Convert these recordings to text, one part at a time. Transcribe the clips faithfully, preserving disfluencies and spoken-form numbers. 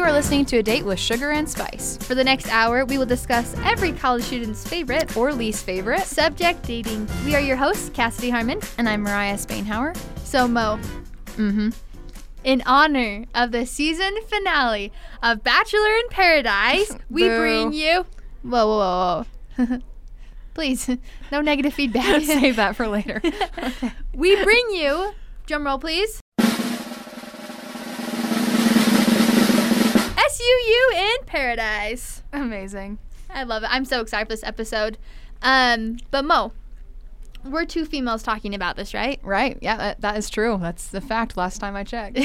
You are listening to A Date with Sugar and Spice. For the next hour, we will discuss every college student's favorite or least favorite subject, dating. We are your hosts, Cassidy Harmon. And I'm Mariah Spainhauer. So, Mo. Mm-hmm. In honor of the season finale of Bachelor in Paradise, we bring you... Whoa, whoa, whoa, whoa. Please, no negative feedback. Save that for later. Okay. We bring you... Drum roll, please. S U U in Paradise. Amazing. I love it. I'm so excited for this episode. Um, but Mo, we're two females talking about this, right? Right. Yeah, that, that is true. That's the fact. Last time I checked.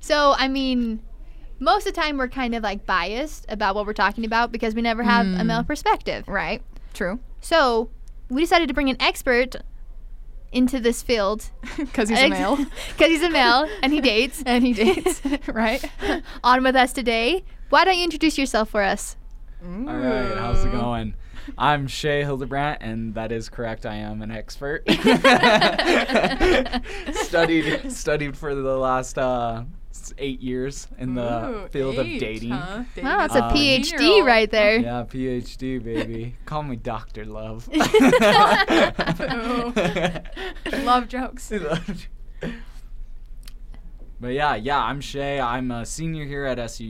So, I mean, most of the time we're kind of like biased about what we're talking about because we never have mm. a male perspective. Right. True. So, we decided to bring an expert into this field. Because he's a male. Because he's a male, and he dates. And he dates, right? On with us today. Why don't you introduce yourself for us? Ooh. All right, how's it going? I'm Shay Hildebrandt, and that is correct. I am an expert. studied studied for the last uh, eight years in the Ooh, field eight, of dating. Huh? dating. Wow, that's a um, P H D right there. Yeah, P H D, baby. Call me Doctor Love. Love jokes. But yeah, yeah, I'm Shay. I'm a senior here at S U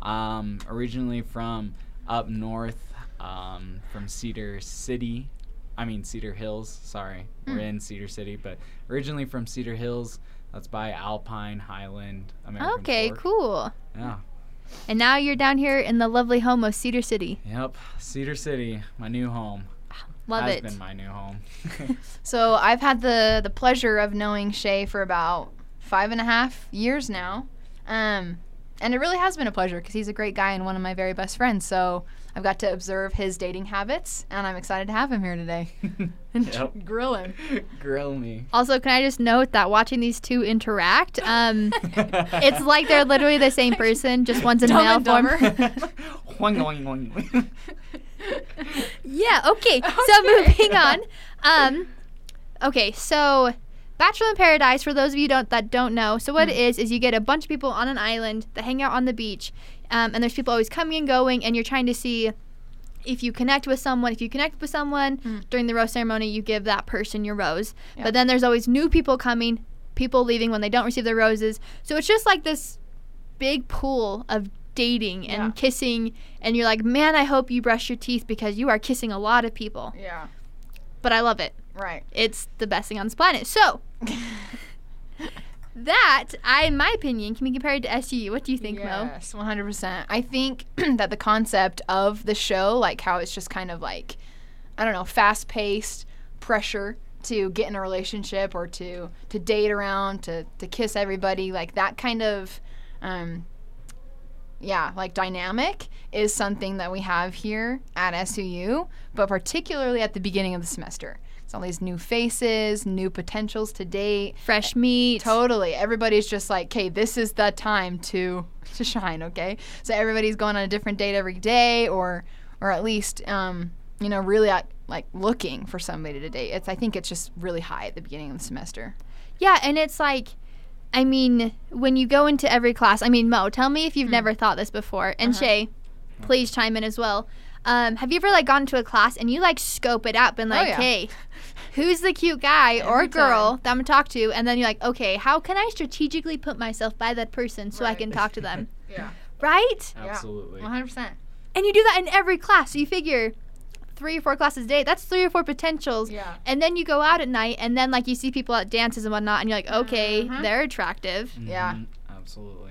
U, um, originally from up north. Um, from Cedar City, I mean Cedar Hills, sorry, mm. we're in Cedar City, but originally from Cedar Hills, that's by Alpine Highland, American Okay, Fork. Cool. Yeah. And now you're down here in the lovely home of Cedar City. Yep, Cedar City, my new home. Love Has it. Has been my new home. So I've had the, the pleasure of knowing Shay for about five and a half years now. Um... And it really has been a pleasure because he's a great guy and one of my very best friends. So I've got to observe his dating habits, and I'm excited to have him here today. And yep. grill him. Grill me. Also, can I just note that watching these two interact, um, it's like they're literally the same person, just one's in male form. Yeah, okay. okay. So moving on. Um, okay, so... Bachelor in Paradise, for those of you don't, that don't know, so what mm. it is is you get a bunch of people on an island that hang out on the beach, um, and there's people always coming and going, and you're trying to see if you connect with someone. If you connect with someone mm. during the rose ceremony, you give that person your rose. Yeah. But then there's always new people coming, people leaving when they don't receive their roses. So it's just like this big pool of dating and yeah. kissing, and you're like, man, I hope you brush your teeth because you are kissing a lot of people. Yeah. But I love it. Right. It's the best thing on this planet. So, that, I, in my opinion, can be compared to S U U. What do you think, yes, Mo? Yes, one hundred percent. I think that the concept of the show, like how it's just kind of like, I don't know, fast-paced pressure to get in a relationship or to, to date around, to, to kiss everybody, like that kind of, um, yeah, like dynamic is something that we have here at S U U, but particularly at the beginning of the semester. It's all these new faces, new potentials to date. Fresh meat. Totally. Everybody's just like, okay, this is the time to to shine, okay? So everybody's going on a different date every day or or at least, um, you know, really at, like looking for somebody to date. It's I think it's just really high at the beginning of the semester. Yeah, and it's like, I mean, when you go into every class, I mean, Mo, tell me if you've mm. never thought this before. And uh-huh. Shay, please chime in as well. Um, have you ever, like, gone to a class and you, like, scope it out and, like, oh, yeah. hey, who's the cute guy or girl time. that I'm going to talk to? And then you're like, okay, how can I strategically put myself by that person so right. I can talk to them? yeah. Right? Absolutely. Yeah, one hundred percent. And you do that in every class. So you figure three or four classes a day. That's three or four potentials. Yeah. And then you go out at night and then, like, you see people at dances and whatnot and you're like, okay, mm-hmm. they're attractive. Mm-hmm. Yeah. Absolutely.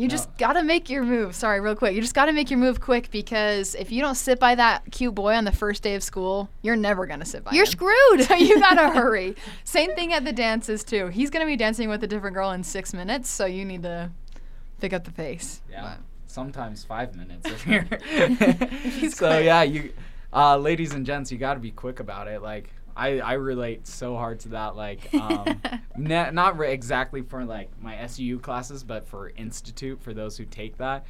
You no. just got to make your move. Sorry, real quick. You just got to make your move quick because if you don't sit by that cute boy on the first day of school, you're never going to sit by you're him. You're screwed. You got to hurry. Same thing at the dances, too. He's going to be dancing with a different girl in six minutes, so you need to pick up the pace. Yeah, but. Sometimes five minutes if you're So, quick. yeah, you, uh, ladies and gents, you got to be quick about it. Like, I, I relate so hard to that, like, um, ne- not re- exactly for, like, my S U U classes, but for Institute, for those who take that.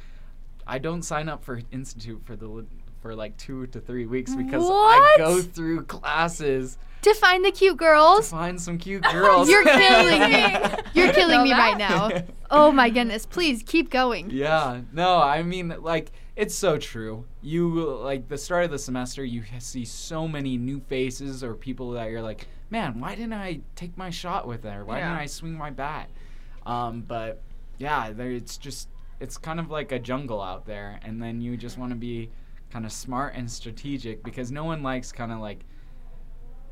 I don't sign up for Institute for the for like two to three weeks because what? I go through classes. To find the cute girls? To find some cute girls. You're killing me. You're killing me right now. Oh my goodness. Please keep going. Yeah. No, I mean, like, it's so true. You, like, the start of the semester, you see so many new faces or people that you're like, man, why didn't I take my shot with her? Why yeah. didn't I swing my bat? Um, but, yeah, there, it's just, it's kind of like a jungle out there. And then you just want to be kind of smart and strategic because no one likes kind of like,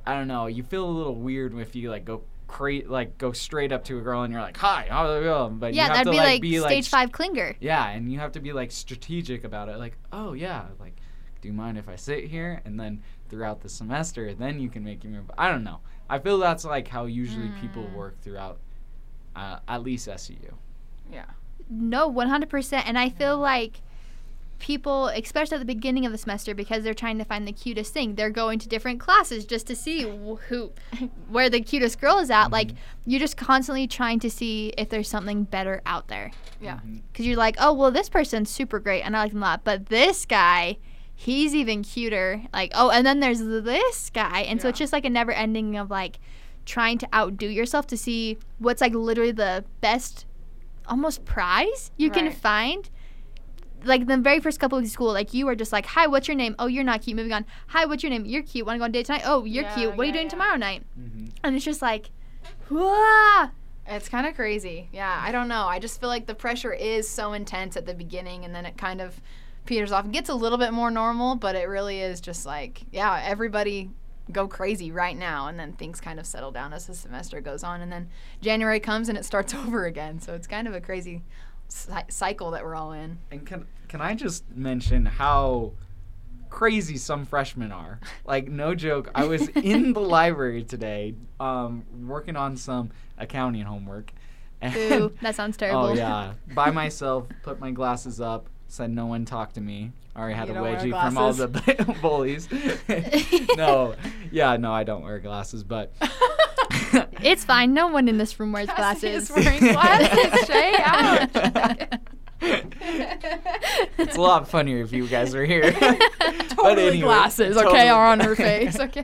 I don't know, you feel a little weird if you like go cra- like go straight up to a girl and you're like, hi, but yeah, you have to be like, like be stage like, five clinger. Yeah, and you have to be like strategic about it, like, oh yeah, like, do you mind if I sit here? And then throughout the semester, then you can make your move. I don't know. I feel that's like how usually mm. people work throughout, uh, at least S U U. Yeah. No, one hundred percent. And I feel like people, especially at the beginning of the semester, because they're trying to find the cutest thing, they're going to different classes just to see who, where the cutest girl is at. Mm-hmm. Like, you're just constantly trying to see if there's something better out there. Yeah. Because you're like, oh, well, this person's super great, and I like them a lot. But this guy, he's even cuter. Like, oh, and then there's this guy. And yeah. so it's just like a never ending of, like, trying to outdo yourself to see what's, like, literally the best almost prize you right. can find. Like, the very first couple of weeks of school, like, you are just like, hi, what's your name? Oh, you're not cute. Moving on. Hi, what's your name? You're cute. Want to go on a date tonight? Oh, you're yeah, cute. What yeah, are you doing yeah. tomorrow night? Mm-hmm. And it's just like, whoa. It's kind of crazy. Yeah, I don't know. I just feel like the pressure is so intense at the beginning, and then it kind of peters off and gets a little bit more normal, but it really is just like, yeah, everybody go crazy right now, and then things kind of settle down as the semester goes on, and then January comes and it starts over again. So it's kind of a crazy cycle that we're all in. And can can I just mention how crazy some freshmen are? Like, no joke, I was in the library today um, working on some accounting homework. And, ooh, that sounds terrible. Oh, yeah. By myself, put my glasses up, said no one talked to me. I already had you a wedgie from all the bullies. No. Yeah, no, I don't wear glasses, but... It's fine. No one in this room wears glasses. Cassidy is wearing glasses. Shay, ouch. It's a lot funnier if you guys were here. Totally anyways, glasses, totally. Okay, are on her face. Okay.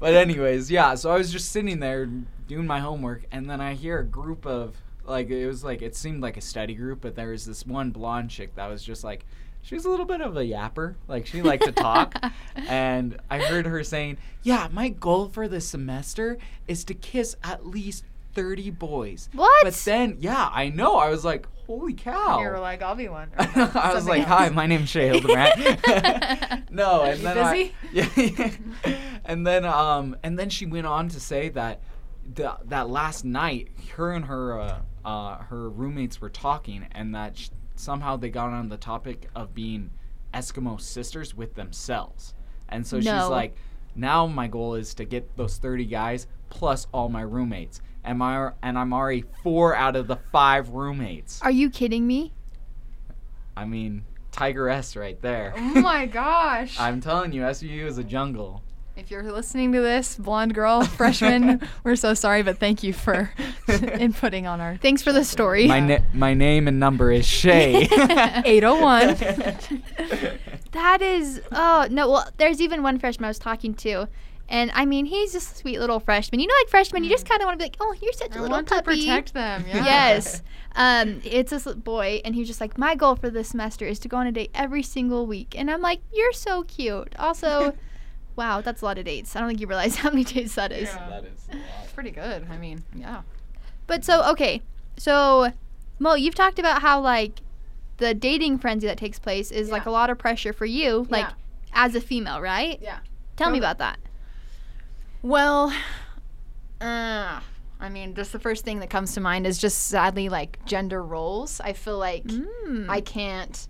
But anyways, yeah, so I was just sitting there doing my homework, and then I hear a group of, like, it was like, it seemed like a study group, but there was this one blonde chick that was just like, she was a little bit of a yapper. Like, she liked to talk. And I heard her saying, yeah, my goal for this semester is to kiss at least thirty boys. What? But then, yeah, I know. I was like, holy cow. You were like, I'll be one. I was like, else. Hi, my name's Shay Hildebrandt. No, and then I, yeah, yeah. And then um and then she went on to say that the, that last night her and her uh, uh her roommates were talking, and that she, somehow they got on the topic of being Eskimo sisters with themselves. And so no. she's like, now my goal is to get those thirty guys plus all my roommates. And, my, and I'm already four out of the five roommates. Are you kidding me? I mean, tigress right there. Oh, my gosh. I'm telling you, S U U is a jungle. If you're listening to this, blonde girl, freshman, we're so sorry, but thank you for inputting on our... Thanks for the story. My na- my name and number is Shay. eight oh one. That is... Oh, no, well, there's even one freshman I was talking to, and, I mean, he's just a sweet little freshman. You know, like, freshmen, mm. you just kind of want to be like, oh, you're such I a little want puppy. To protect them, yeah. Yes. Um, it's this boy, and he's just like, my goal for this semester is to go on a date every single week. And I'm like, you're so cute. Also... Wow, that's a lot of dates. I don't think you realize how many dates that is. Yeah, that is a lot. Pretty good. I mean, yeah. But so, okay. So, Mo, you've talked about how, like, the dating frenzy that takes place is, yeah. like, a lot of pressure for you, like, yeah. as a female, right? Yeah. Tell totally. me about that. Well, uh, I mean, just the first thing that comes to mind is just, sadly, like, gender roles. I feel like mm. I can't.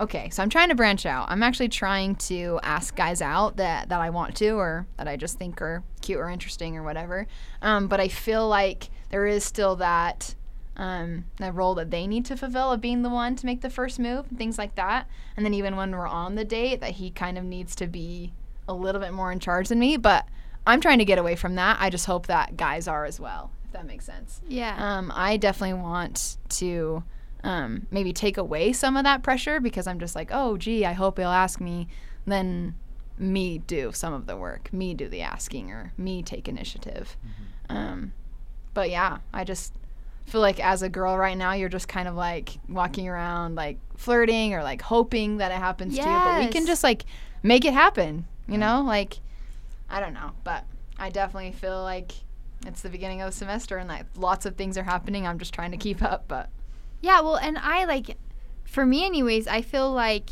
Okay, so I'm trying to branch out. I'm actually trying to ask guys out that, that I want to, or that I just think are cute or interesting or whatever. Um, but I feel like there is still that um, that role that they need to fulfill of being the one to make the first move and things like that. And then even when we're on the date, that he kind of needs to be a little bit more in charge than me. But I'm trying to get away from that. I just hope that guys are as well, if that makes sense. Yeah. Um, I definitely want to... um, maybe take away some of that pressure, because I'm just like, oh, gee, I hope he'll ask me. Then me do some of the work, me do the asking, or me take initiative. Mm-hmm. Um, but yeah, I just feel like as a girl right now, you're just kind of like walking around like flirting or like hoping that it happens yes. to you. But we can just like make it happen, you yeah. know? Like, I don't know, but I definitely feel like it's the beginning of the semester and like lots of things are happening. I'm just trying to keep up, but. Yeah, well, and I like, for me anyways, I feel like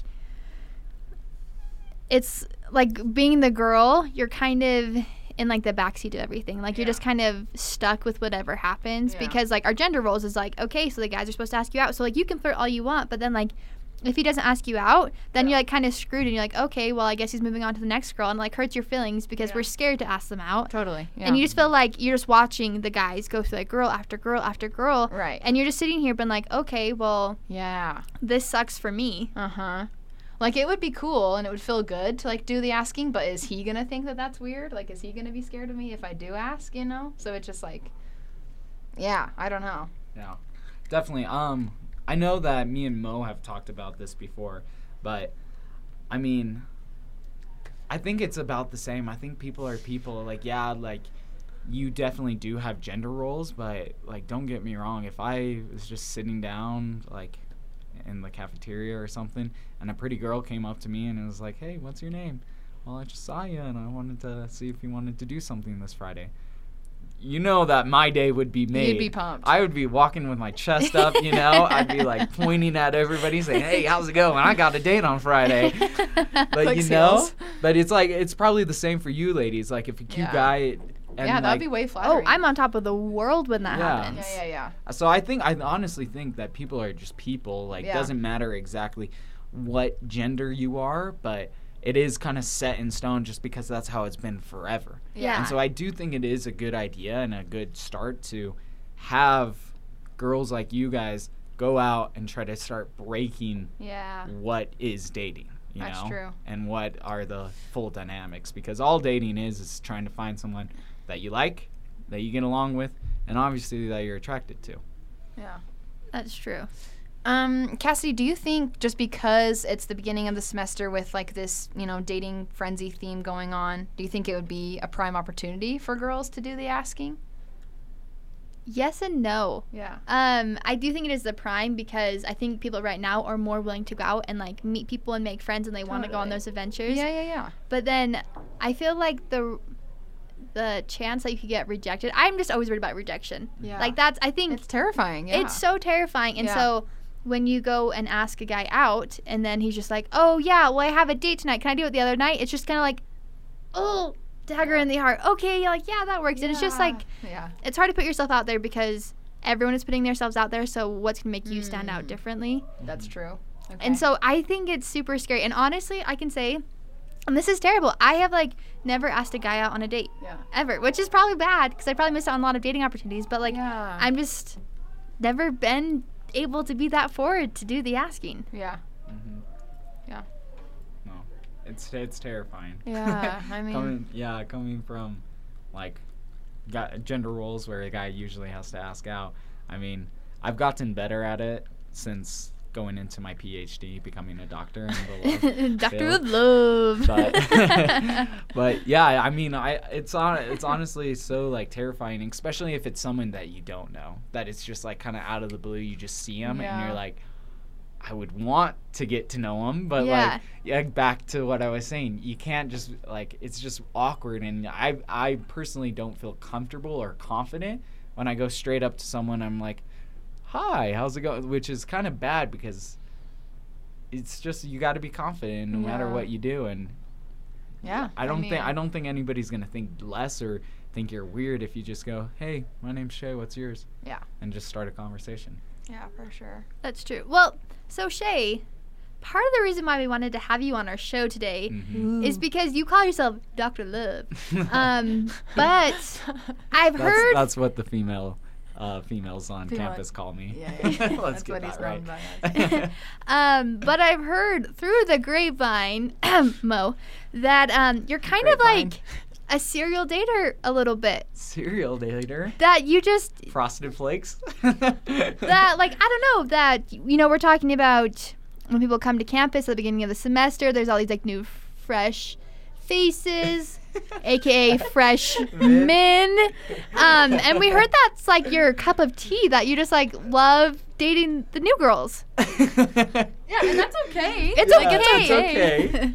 it's like being the girl, you're kind of in like the backseat of everything. Like you're yeah. just kind of stuck with whatever happens yeah. because like our gender roles is like, okay, so the guys are supposed to ask you out. So like you can flirt all you want, but then like if he doesn't ask you out, then yeah. you're like kind of screwed and you're like, okay, well I guess he's moving on to the next girl, and like hurts your feelings because yeah. we're scared to ask them out. Totally. Yeah. And you just feel like you're just watching the guys go through like girl after girl after girl. Right. And you're just sitting here being like, okay, well yeah, this sucks for me. Uh-huh. Like it would be cool and it would feel good to like do the asking, but is he gonna think that that's weird? Like, is he gonna be scared of me if I do ask, you know? So it's just like, yeah, I don't know. Yeah, definitely. Um, I know that me and Mo have talked about this before, but I mean, I think it's about the same. I think people are people. Like, yeah, like you definitely do have gender roles, but like, don't get me wrong. If I was just sitting down, like, in the cafeteria or something, and a pretty girl came up to me and it was like, hey, what's your name? Well, I just saw you and I wanted to see if you wanted to do something this Friday. You know that my day would be made. You'd be pumped. I would be walking with my chest up, you know. I'd be like pointing at everybody saying, hey, how's it going? I got a date on Friday. But you know, but it's like, it's probably the same for you ladies. Like if a cute yeah. guy... And yeah, like, that'd be way flattering. Oh, I'm on top of the world when that yeah. happens. Yeah, yeah, yeah. So I think I honestly think that people are just people. Like, yeah. doesn't matter exactly what gender you are, but it is kind of set in stone just because that's how it's been forever. Yeah. And so I do think it is a good idea and a good start to have girls like you guys go out and try to start breaking yeah. what is dating. You that's know? True. And what are the full dynamics? Because all dating is is trying to find someone that you like, that you get along with, and obviously that you're attracted to. Yeah, that's true. Um, Cassidy, do you think just because it's the beginning of the semester with like this, you know, dating frenzy theme going on, do you think it would be a prime opportunity for girls to do the asking? Yes and no. Yeah. Um, I do think it is the prime because I think people right now are more willing to go out and like meet people and make friends, and they totally. Want to go on those adventures. Yeah, yeah, yeah. But then I feel like the... the chance that you could get rejected. I'm just always worried about rejection. Yeah. Like that's, I think. It's terrifying. Yeah. It's so terrifying. And yeah. so when you go and ask a guy out and then he's just like, oh yeah, well I have a date tonight. Can I do it the other night? It's just kind of like, oh, dagger yeah. in the heart. Okay. Like, yeah, that works. Yeah. And it's just like, yeah. it's hard to put yourself out there because everyone is putting themselves out there. So what's going to make mm. you stand out differently? That's true. Okay. And so I think it's super scary. And honestly, I can say, and this is terrible, I have like never asked a guy out on a date yeah. ever, which is probably bad because I probably missed out on a lot of dating opportunities, but like yeah. I'm just never been able to be that forward to do the asking. Yeah. Mm-hmm. Yeah. No, it's it's terrifying. Yeah, I mean. coming, yeah, coming from like got gender roles where a guy usually has to ask out. I mean, I've gotten better at it since going into my PhD, becoming a doctor in the love doctor of love. But, but yeah, I mean, I it's on it's honestly so like terrifying, especially if it's someone that you don't know. That it's just like kind of out of the blue. You just see them yeah. and you're like, I would want to get to know them, but yeah. like yeah, back to what I was saying, you can't just like it's just awkward, and I I personally don't feel comfortable or confident when I go straight up to someone. I'm like, hi, how's it going? Which is kind of bad because it's just you got to be confident no yeah. matter what you do, and yeah, I don't I mean, think I don't think anybody's gonna think less or think you're weird if you just go, hey, my name's Shay, what's yours? Yeah, and just start a conversation. Yeah, for sure, that's true. Well, so Shay, part of the reason why we wanted to have you on our show today mm-hmm. is because you call yourself Doctor Love, um, but I've that's, heard that's what the female. Uh, females on Female. Campus call me. Yeah, yeah, yeah. Let's That's get that right. By um, but I've heard through the grapevine, Mo, that um, you're kind grapevine. Of like a serial dater a little bit. Serial dater? That you just... Frosted Flakes? That, like, I don't know, that, you know, we're talking about when people come to campus at the beginning of the semester, there's all these, like, new fresh faces, a k a fresh men. Um, and we heard that's, like, your cup of tea, that you just, like, love dating the new girls. Yeah, and that's okay. It's yeah, okay. It's okay.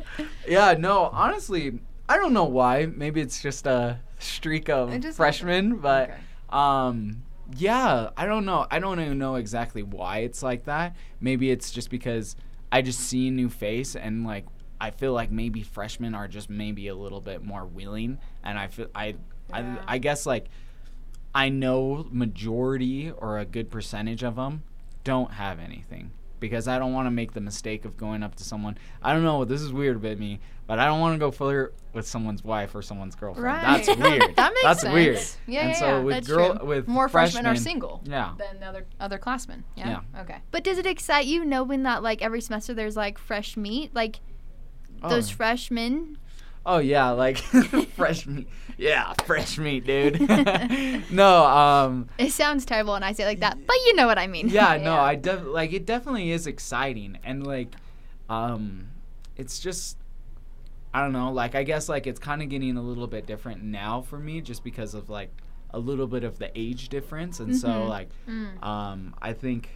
Yeah, no, honestly... I don't know why. Maybe it's just a streak of freshmen, but okay. um, yeah, I don't know. I don't even know exactly why it's like that. Maybe it's just because I just see a new face, and like I feel like maybe freshmen are just maybe a little bit more willing, and I feel I yeah. I, I guess like I know majority or a good percentage of them don't have anything. Because I don't want to make the mistake of going up to someone. I don't know. This is weird about me, but I don't want to go flirt with someone's wife or someone's girlfriend. Right. That's weird. That makes That's sense. Weird. Yeah, and yeah, so yeah. With That's girl, true. With more freshmen, freshmen are single yeah. than the other other classmen. Yeah? Yeah. Okay. But does it excite you knowing that like every semester there's like fresh meat, like oh. those freshmen? Oh yeah, like fresh meat. Yeah, fresh meat, dude. No, um it sounds terrible when I say it like that, but you know what I mean. Yeah, no, yeah. I def- like it definitely is exciting, and like um it's just I don't know, like I guess like it's kind of getting a little bit different now for me just because of like a little bit of the age difference, and mm-hmm. so like mm. um I think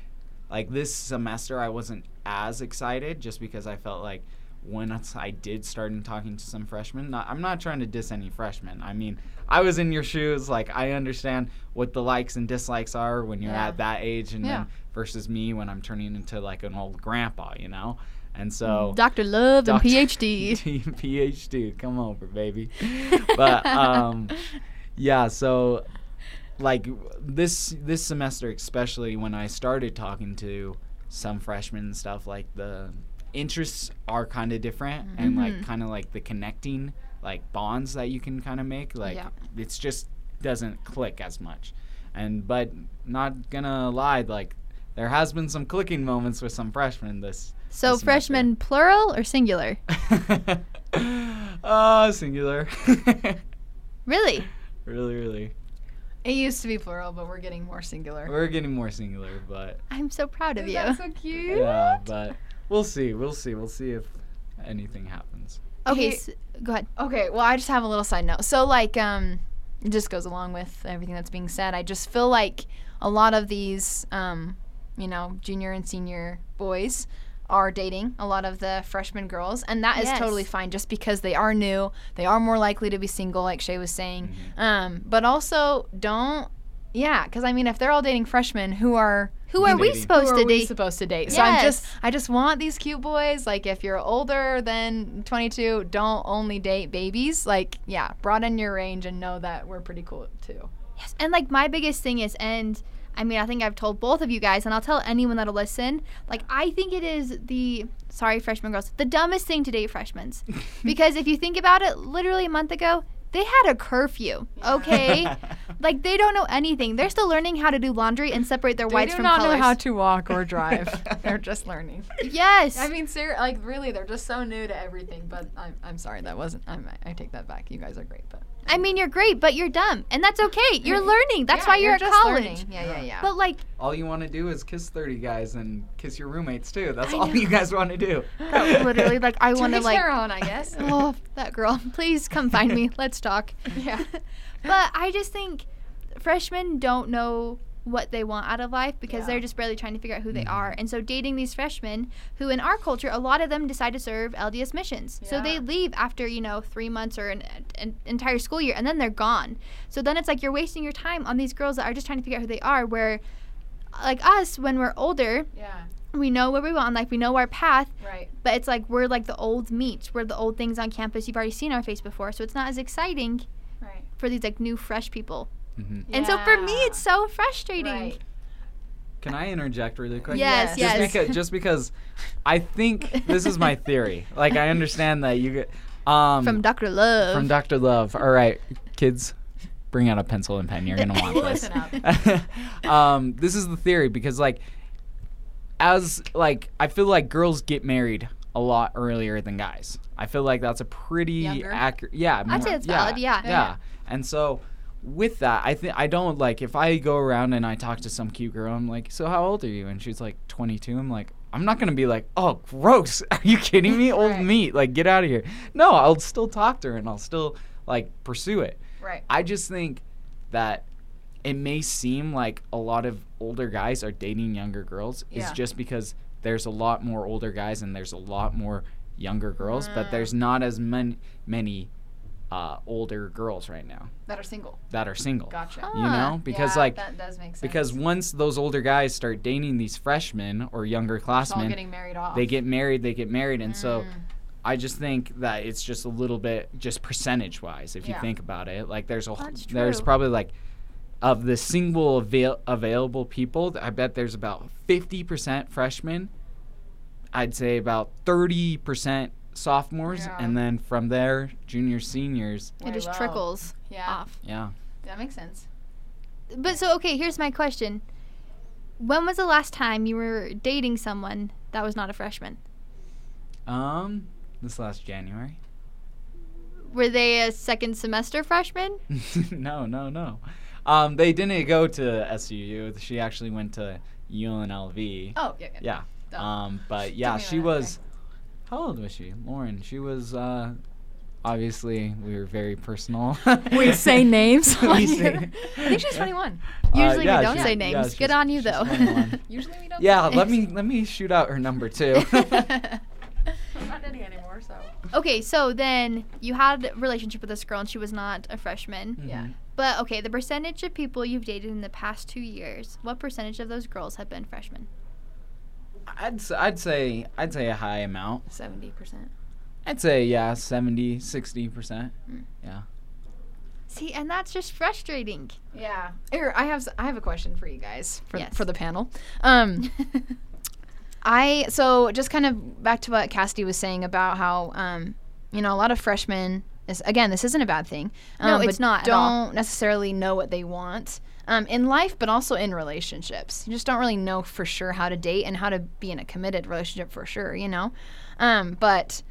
like this semester I wasn't as excited just because I felt like when I did start in talking to some freshmen, not, I'm not trying to diss any freshmen. I mean, I was in your shoes. Like, I understand what the likes and dislikes are when you're yeah. at that age, and yeah. then versus me when I'm turning into like an old grandpa, you know. And so, Doctor Love Doctor and PhD, PhD, come over, baby. But um, yeah, so like this this semester, especially when I started talking to some freshmen and stuff, like the interests are kind of different mm-hmm. and like kind of like the connecting like bonds that you can kind of make like yeah. it's just doesn't click as much, and but not gonna lie, like there has been some clicking moments with some freshmen this so this freshmen semester. Plural or singular? uh singular really really really It used to be plural, but we're getting more singular. We're getting more singular, but I'm so proud of Isn't you. That's so cute. Yeah, but We'll see. We'll see. We'll see if anything happens. Okay. Hey, so, go ahead. Okay. Well, I just have a little side note. So, like, um, it just goes along with everything that's being said. I just feel like a lot of these, um, you know, junior and senior boys are dating a lot of the freshman girls, and that yes. is totally fine just because they are new. They are more likely to be single, like Shay was saying. Mm-hmm. Um, but also don't, yeah, because, I mean, if they're all dating freshmen who are – Who are, we supposed, Who are we supposed to date? Yes. So I'm just, I just want these cute boys. Like, if you're older than twenty-two, don't only date babies. Like, yeah, broaden your range and know that we're pretty cool too. Yes, and like my biggest thing is, and I mean, I think I've told both of you guys, and I'll tell anyone that'll listen. Like, I think it is the sorry freshman girls, the dumbest thing to date freshmen, because if you think about it, literally a month ago. They had a curfew, okay? Like, they don't know anything. They're still learning how to do laundry and separate their they whites from colors. They do not know how to walk or drive. They're just learning. Yes. I mean, ser- like, really, they're just so new to everything. But I'm, I'm sorry, that wasn't, I'm, I take that back. You guys are great, but. I mean, you're great, but you're dumb, and that's okay. You're learning. That's yeah, why you're, you're at college. Learning. Yeah, yeah, yeah. But like, all you want to do is kiss thirty guys and kiss your roommates too. That's I all know. You guys want to do. That literally, like, I want to like. Turn on, I guess. Oh, that girl! Please come find me. Let's talk. Yeah. But I just think freshmen don't know what they want out of life because yeah. they're just barely trying to figure out who mm-hmm. they are. And so dating these freshmen who in our culture, a lot of them decide to serve L D S missions. Yeah. So they leave after, you know, three months or an, an entire school year, and then they're gone. So then it's like you're wasting your time on these girls that are just trying to figure out who they are, where like us, when we're older, yeah. we know where we want, like we know our path, right? But it's like we're like the old meats. We're the old things on campus. You've already seen our face before. So it's not as exciting right. for these like new fresh people. Mm-hmm. Yeah. And so for me, it's so frustrating. Right. Can I interject really quick? Yes, yes. Just, yes. Because, just because I think this is my theory. Like, I understand that you get... Um, from Doctor Love. From Doctor Love. All right, kids, bring out a pencil and pen. You're going to want this. Listen up. um, this is the theory because, like, as, like, I feel like girls get married a lot earlier than guys. I feel like that's a pretty accurate. Yeah, more, I'd say it's yeah, valid. Yeah. yeah, yeah. And so with that, I think I don't like if I go around and I talk to some cute girl. I'm like, so how old are you? And she's like twenty-two. I'm like, I'm not gonna be like, oh, gross. Are you kidding me? Old right. meat. Like, get out of here. No, I'll still talk to her and I'll still like pursue it. Right. I just think that it may seem like a lot of older guys are dating younger girls. Yeah. It's just because there's a lot more older guys and there's a lot more younger girls, mm. but there's not as many many uh, older girls right now that are single. That are single. Gotcha. Huh. You know, because yeah, like that does make sense. Because once those older guys start dating these freshmen or younger classmen, all getting married off. They get married. They get married, and mm. so. I just think that it's just a little bit, just percentage-wise, if yeah. you think about it. Like, there's a, there's probably, like, of the single avail- available people, I bet there's about fifty percent freshmen. I'd say about thirty percent sophomores. Yeah. And then from there, juniors, seniors. It just trickles yeah. off. Yeah. That makes sense. But so, okay, here's my question. When was the last time you were dating someone that was not a freshman? Um... This last January. Were they a second semester freshman? no, no, no. Um, they didn't go to S U U. She actually went to U N L V. Oh, yeah, yeah. Yeah. Um, but yeah, she was. How old was she? Lauren. She was. Uh, obviously, we were very personal. we say names. we say. I think she's twenty-one. Usually uh, yeah, we don't she, say names. Yeah, Good on you though. Usually we don't. Yeah, say let names. me let me shoot out her number too. Not dating anymore, so. Okay, so then you had a relationship with this girl, and she was not a freshman. Mm-hmm. Yeah. But, okay, the percentage of people you've dated in the past two years, what percentage of those girls have been freshmen? I'd I'd say I'd say a high amount. seventy percent. I'd say, yeah, seventy, sixty percent. Mm. Yeah. See, and that's just frustrating. Yeah. Here, I have I have a question for you guys, for, yes. for the panel. Um I so just kind of back to what Cassidy was saying about how um, you know a lot of freshmen is, again this isn't a bad thing um, no it's but not don't at all. necessarily know what they want um, in life but also in relationships. You just don't really know for sure how to date and how to be in a committed relationship for sure, you know um, but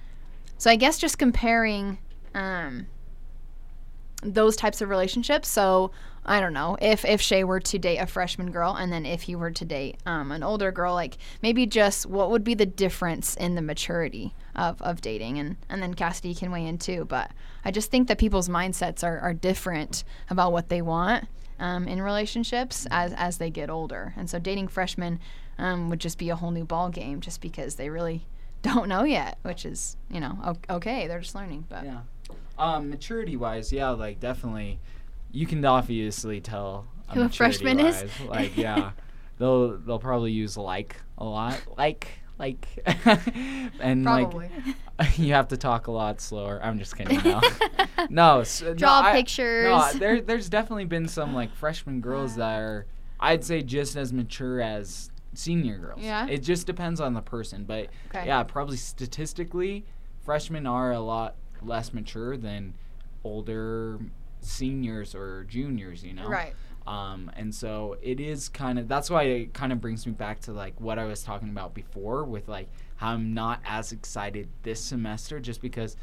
so I guess just comparing um, those types of relationships. So I don't know, if if Shay were to date a freshman girl and then if he were to date um, an older girl, like maybe just what would be the difference in the maturity of, of dating? And, and then Cassidy can weigh in too, but I just think that people's mindsets are, are different about what they want um, in relationships as, as they get older. And so dating freshmen um, would just be a whole new ball game just because they really don't know yet, which is, you know, okay, they're just learning. But yeah, um, maturity-wise, yeah, like definitely. You can obviously tell who a freshman is. Like, yeah, they'll they'll probably use like a lot, like like, and probably. like you have to talk a lot slower. I'm just kidding. No, no so, draw no, pictures. I, no, there there's definitely been some like freshman girls that are I'd say just as mature as senior girls. Yeah, it just depends on the person, but okay. yeah, probably statistically, freshmen are a lot less mature than older seniors or juniors, you know right um and so it is kind of that's why it kind of brings me back to like what I was talking about before with like how I'm not as excited this semester just because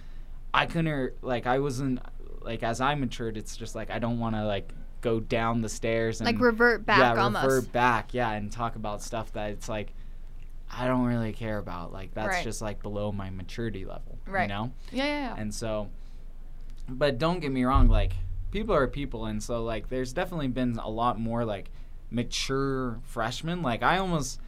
I couldn't like I wasn't like as I matured it's just like I don't want to like go down the stairs and like revert back yeah, almost revert back yeah and talk about stuff that it's like I don't really care about like that's right. just like below my maturity level right you know yeah, yeah, yeah. and so but don't get me wrong like people are people, and so, like, there's definitely been a lot more, like, mature freshmen. Like, I almost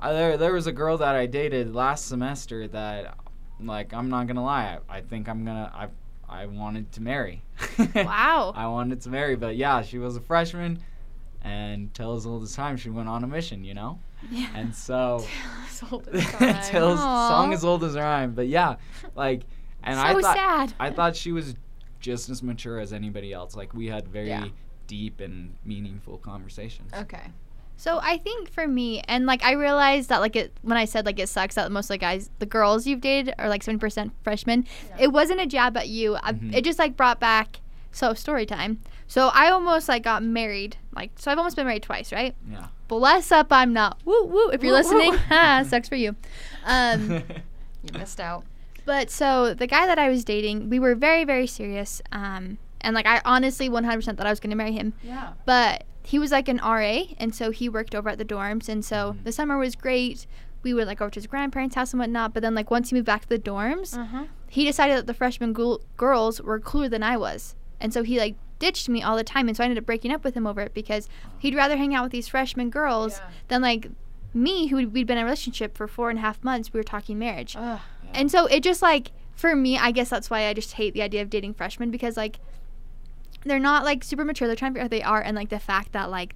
I, – there there was a girl that I dated last semester that, like, I'm not going to lie. I, I think I'm going to – I wanted to marry. Wow. I wanted to marry. But, yeah, she was a freshman, and till as old as time, she went on a mission, you know? Yeah. And so – Till as old as time. Till song as old as rhyme. But, yeah, like – and so I thought, sad. I thought she was – just as mature as anybody else. Like, we had very yeah. deep and meaningful conversations. Okay. So I think for me, and, like, I realized that, like, it when I said, like, it sucks that most of the guys, the girls you've dated are, like, seventy percent freshmen, yeah. it wasn't a jab at you. Mm-hmm. I, it just, like, brought back, so story time. So I almost, like, got married. Like, so I've almost been married twice, right? Yeah. Bless up I'm not. Woo, woo. If you're woo, listening, woo. Ha, sucks for you. Um You missed out. But so the guy that I was dating, we were very, very serious. Um, and like I honestly one hundred percent thought I was going to marry him. Yeah. But he was like an R A, and so he worked over at the dorms. And so mm. the summer was great. We would like go to his grandparents' house and whatnot. But then like once he moved back to the dorms, uh-huh. he decided that the freshman gul- girls were cooler than I was. And so he like ditched me all the time. And so I ended up breaking up with him over it because he'd rather hang out with these freshman girls yeah. than like me, who we'd been in a relationship for four and a half months. We were talking marriage. Ugh. And so it just, like, for me, I guess that's why I just hate the idea of dating freshmen, because, like, they're not, like, super mature. They're trying to figure out who they are. And, like, the fact that, like,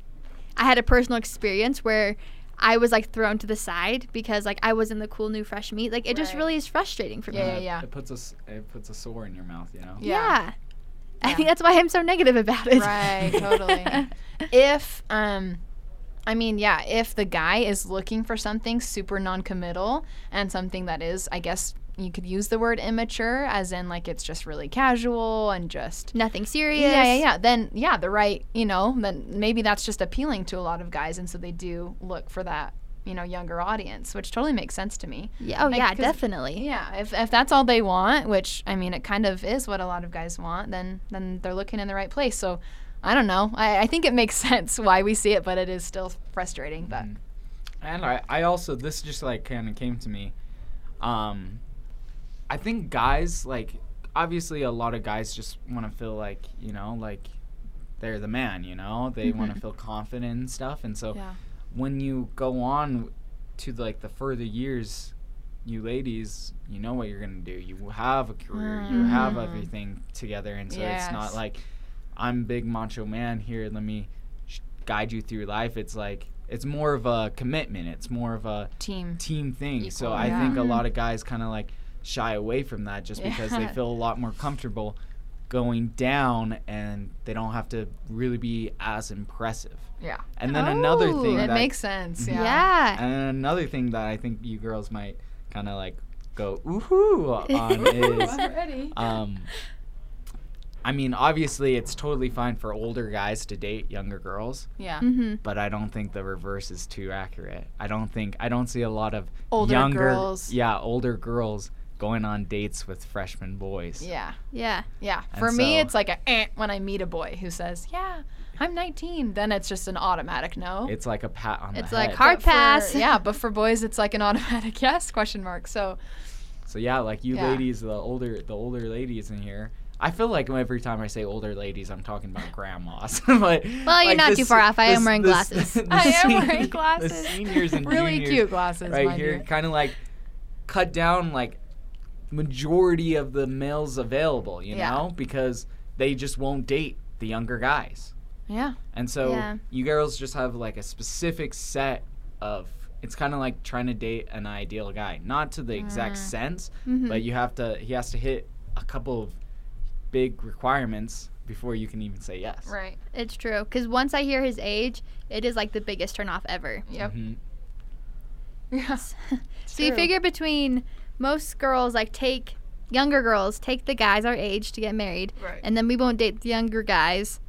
I had a personal experience where I was, like, thrown to the side because, like, I wasn't the cool new fresh meat. Like, it right. just really is frustrating for yeah, me. Yeah, yeah, It puts a, it puts a sore in your mouth, you know? Yeah. yeah. I yeah. think that's why I'm so negative about it. Right, totally. If, um... I mean, yeah, if the guy is looking for something super non-committal and something that is, I guess you could use the word immature, as in, like, it's just really casual and just... Nothing serious. Yeah, yeah, yeah. Then, yeah, the right, you know, then maybe that's just appealing to a lot of guys, and so they do look for that, you know, younger audience, which totally makes sense to me. Yeah, oh, like, yeah, definitely. Yeah, if if that's all they want, which, I mean, it kind of is what a lot of guys want, then then they're looking in the right place, so... I don't know. I, I think it makes sense why we see it, but it is still frustrating. But mm. And I, I also, this just, like, kind of came to me. Um, I think guys, like, obviously a lot of guys just want to feel like, you know, like they're the man, you know? They mm-hmm. want to feel confident and stuff. And so yeah. when you go on to, the, like, the further years, you ladies, you know what you're going to do. You have a career. Mm. You have everything together. And so yes. it's not like... I'm big macho man here, let me sh- guide you through life. It's like, it's more of a commitment. It's more of a team team thing. Equal. So I yeah. think a lot of guys kind of like shy away from that just yeah. because they feel a lot more comfortable going down and they don't have to really be as impressive. Yeah. And then oh, another thing that, that makes sense. Yeah. yeah. And then another thing that I think you girls might kind of like go, ooh-hoo on is, I'm ready. um, I mean, obviously, it's totally fine for older guys to date younger girls. Yeah. Mm-hmm. But I don't think the reverse is too accurate. I don't think I don't see a lot of older younger, girls. Yeah, older girls going on dates with freshman boys. Yeah, yeah, yeah. And for so, me, it's like a eh, when I meet a boy who says, "Yeah, I'm nineteen," then it's just an automatic no. It's like a pat on it's the like head. It's like hard but pass. For, yeah, but for boys, it's like an automatic yes question mark. So. So yeah, like you yeah. ladies, the older the older ladies in here. I feel like every time I say older ladies, I'm talking about grandmas. But, well, you're like not this, too far off. I this, am wearing this, glasses. This, I am wearing glasses. The seniors and really juniors cute glasses right here, kind of like cut down like majority of the males available, you yeah. know, because they just won't date the younger guys. Yeah. And so yeah. you girls just have like a specific set of. It's kind of like trying to date an ideal guy, not to the exact mm. sense, mm-hmm. but you have to. He has to hit a couple of. Big requirements before you can even say yes. Right. It's true. Because once I hear his age, it is like the biggest turnoff ever. Yep. Mm-hmm. Yeah. So you figure between most girls, like take younger girls, take the guys our age to get married. Right. And then we won't date the younger guys.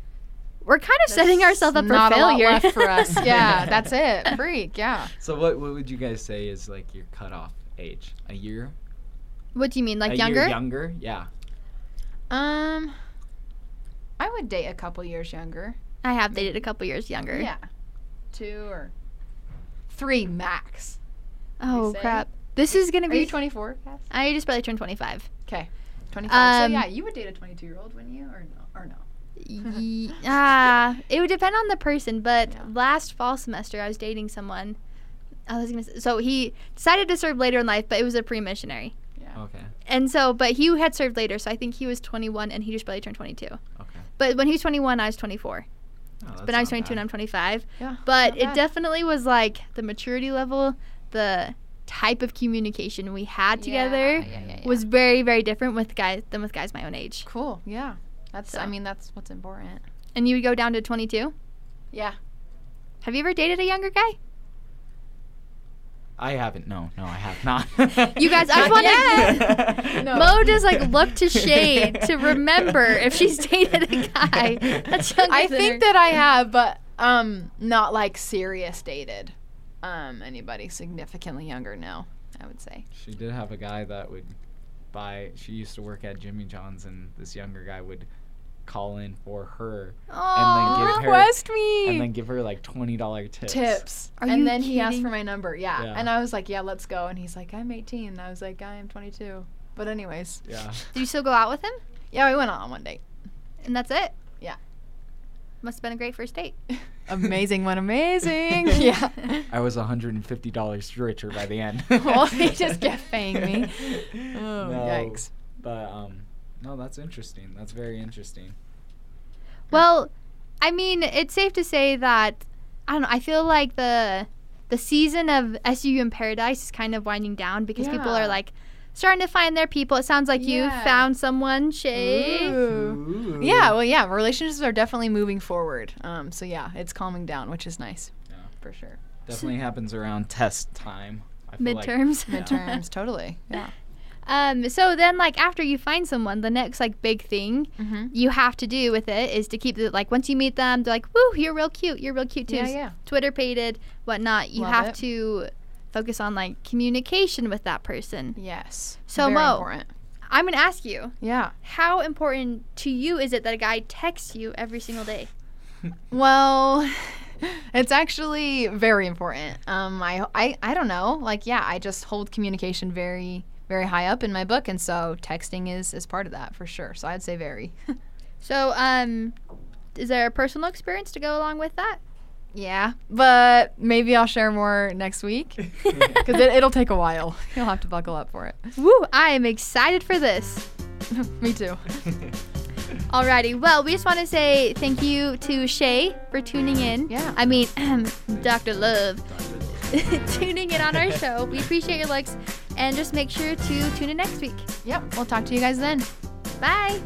We're kind of that's setting ourselves up for not failure. A lot left for us. Yeah. That's it. Freak. Yeah. So what, what would you guys say is like your cutoff age? A year? What do you mean? Like a younger? Year younger? Yeah. Um, I would date a couple years younger. I have dated a couple years younger. Yeah. Two or three max. Oh, crap. This is going to be... Are you twenty-four, Cass? I just barely turned twenty-five. Okay. twenty-five. Um, so, yeah, you would date a twenty-two-year-old, wouldn't you? Or no? Or no? y- uh, it would depend on the person, but yeah. last fall semester, I was dating someone. I was gonna say, so, he decided to serve later in life, but it was a pre-missionary. Okay. And so, but he had served later, so I think he was twenty-one, and he just barely turned twenty-two. Okay. But when he was twenty-one, I was twenty-four. Oh, but now he's twenty-two, bad. And I'm twenty-five. Yeah, but it bad. Definitely was, like, the maturity level, the type of communication we had together yeah, yeah, yeah, yeah. was very, very different with guys than with guys my own age. Cool, yeah. That's. So. I mean, that's what's important. And you would go down to twenty-two? Yeah. Have you ever dated a younger guy? I haven't. No, no, I have not. You guys, I want to. No. Mo just like look to Shay to remember if she's dated a guy. That's I think her. That I have, but um, not like serious dated um anybody significantly younger. No. I would say. She did have a guy that would buy, she used to work at Jimmy John's, and this younger guy would call in for her Aww, and then give request her, me. And then give her like twenty dollars tips. Tips. Are and you then kidding? He asked for my number. Yeah. yeah. And I was like, yeah, let's go. And he's like, I'm eighteen. And I was like, I am twenty-two. But anyways. Yeah. Did you still go out with him? Yeah, we went out on one date. And that's it? Yeah. Must have been a great first date. Amazing one, amazing. Yeah. I was one hundred fifty dollars richer by the end. Well, he just kept paying me. Oh, no, yikes. But, um, no, that's interesting. That's very interesting. Well, I mean, it's safe to say that, I don't know, I feel like the the season of S U U in Paradise is kind of winding down because yeah. people are, like, starting to find their people. It sounds like yeah. you found someone, Shay. Ooh. Ooh. Yeah, well, yeah, relationships are definitely moving forward. Um, so, yeah, it's calming down, which is nice. Yeah. For sure. Definitely happens around test time. I feel Midterms. Like, yeah. Midterms, totally, yeah. Um, so then, like, after you find someone, the next, like, big thing mm-hmm. you have to do with it is to keep it, like, once you meet them, they're like, woo, you're real cute, you're real cute, too. Yeah, yeah. Twitter-pated, whatnot. You Love have it. to focus on, like, communication with that person. Yes. So, Very Mo, important. I'm going to ask you. Yeah. How important to you is it that a guy texts you every single day? Well... It's actually very important. Um, I, I, I don't know. Like, yeah, I just hold communication very, very high up in my book, and so texting is, is part of that for sure. So I'd say very. So um, is there a personal experience to go along with that? Yeah, but maybe I'll share more next week because it, it'll take a while. You'll have to buckle up for it. Woo, I am excited for this. Me too. Alrighty, well, we just want to say thank you to Shay for tuning in. Yeah. I mean, Doctor Love, tuning in on our show. We appreciate your looks, and just make sure to tune in next week. Yep, we'll talk to you guys then. Bye.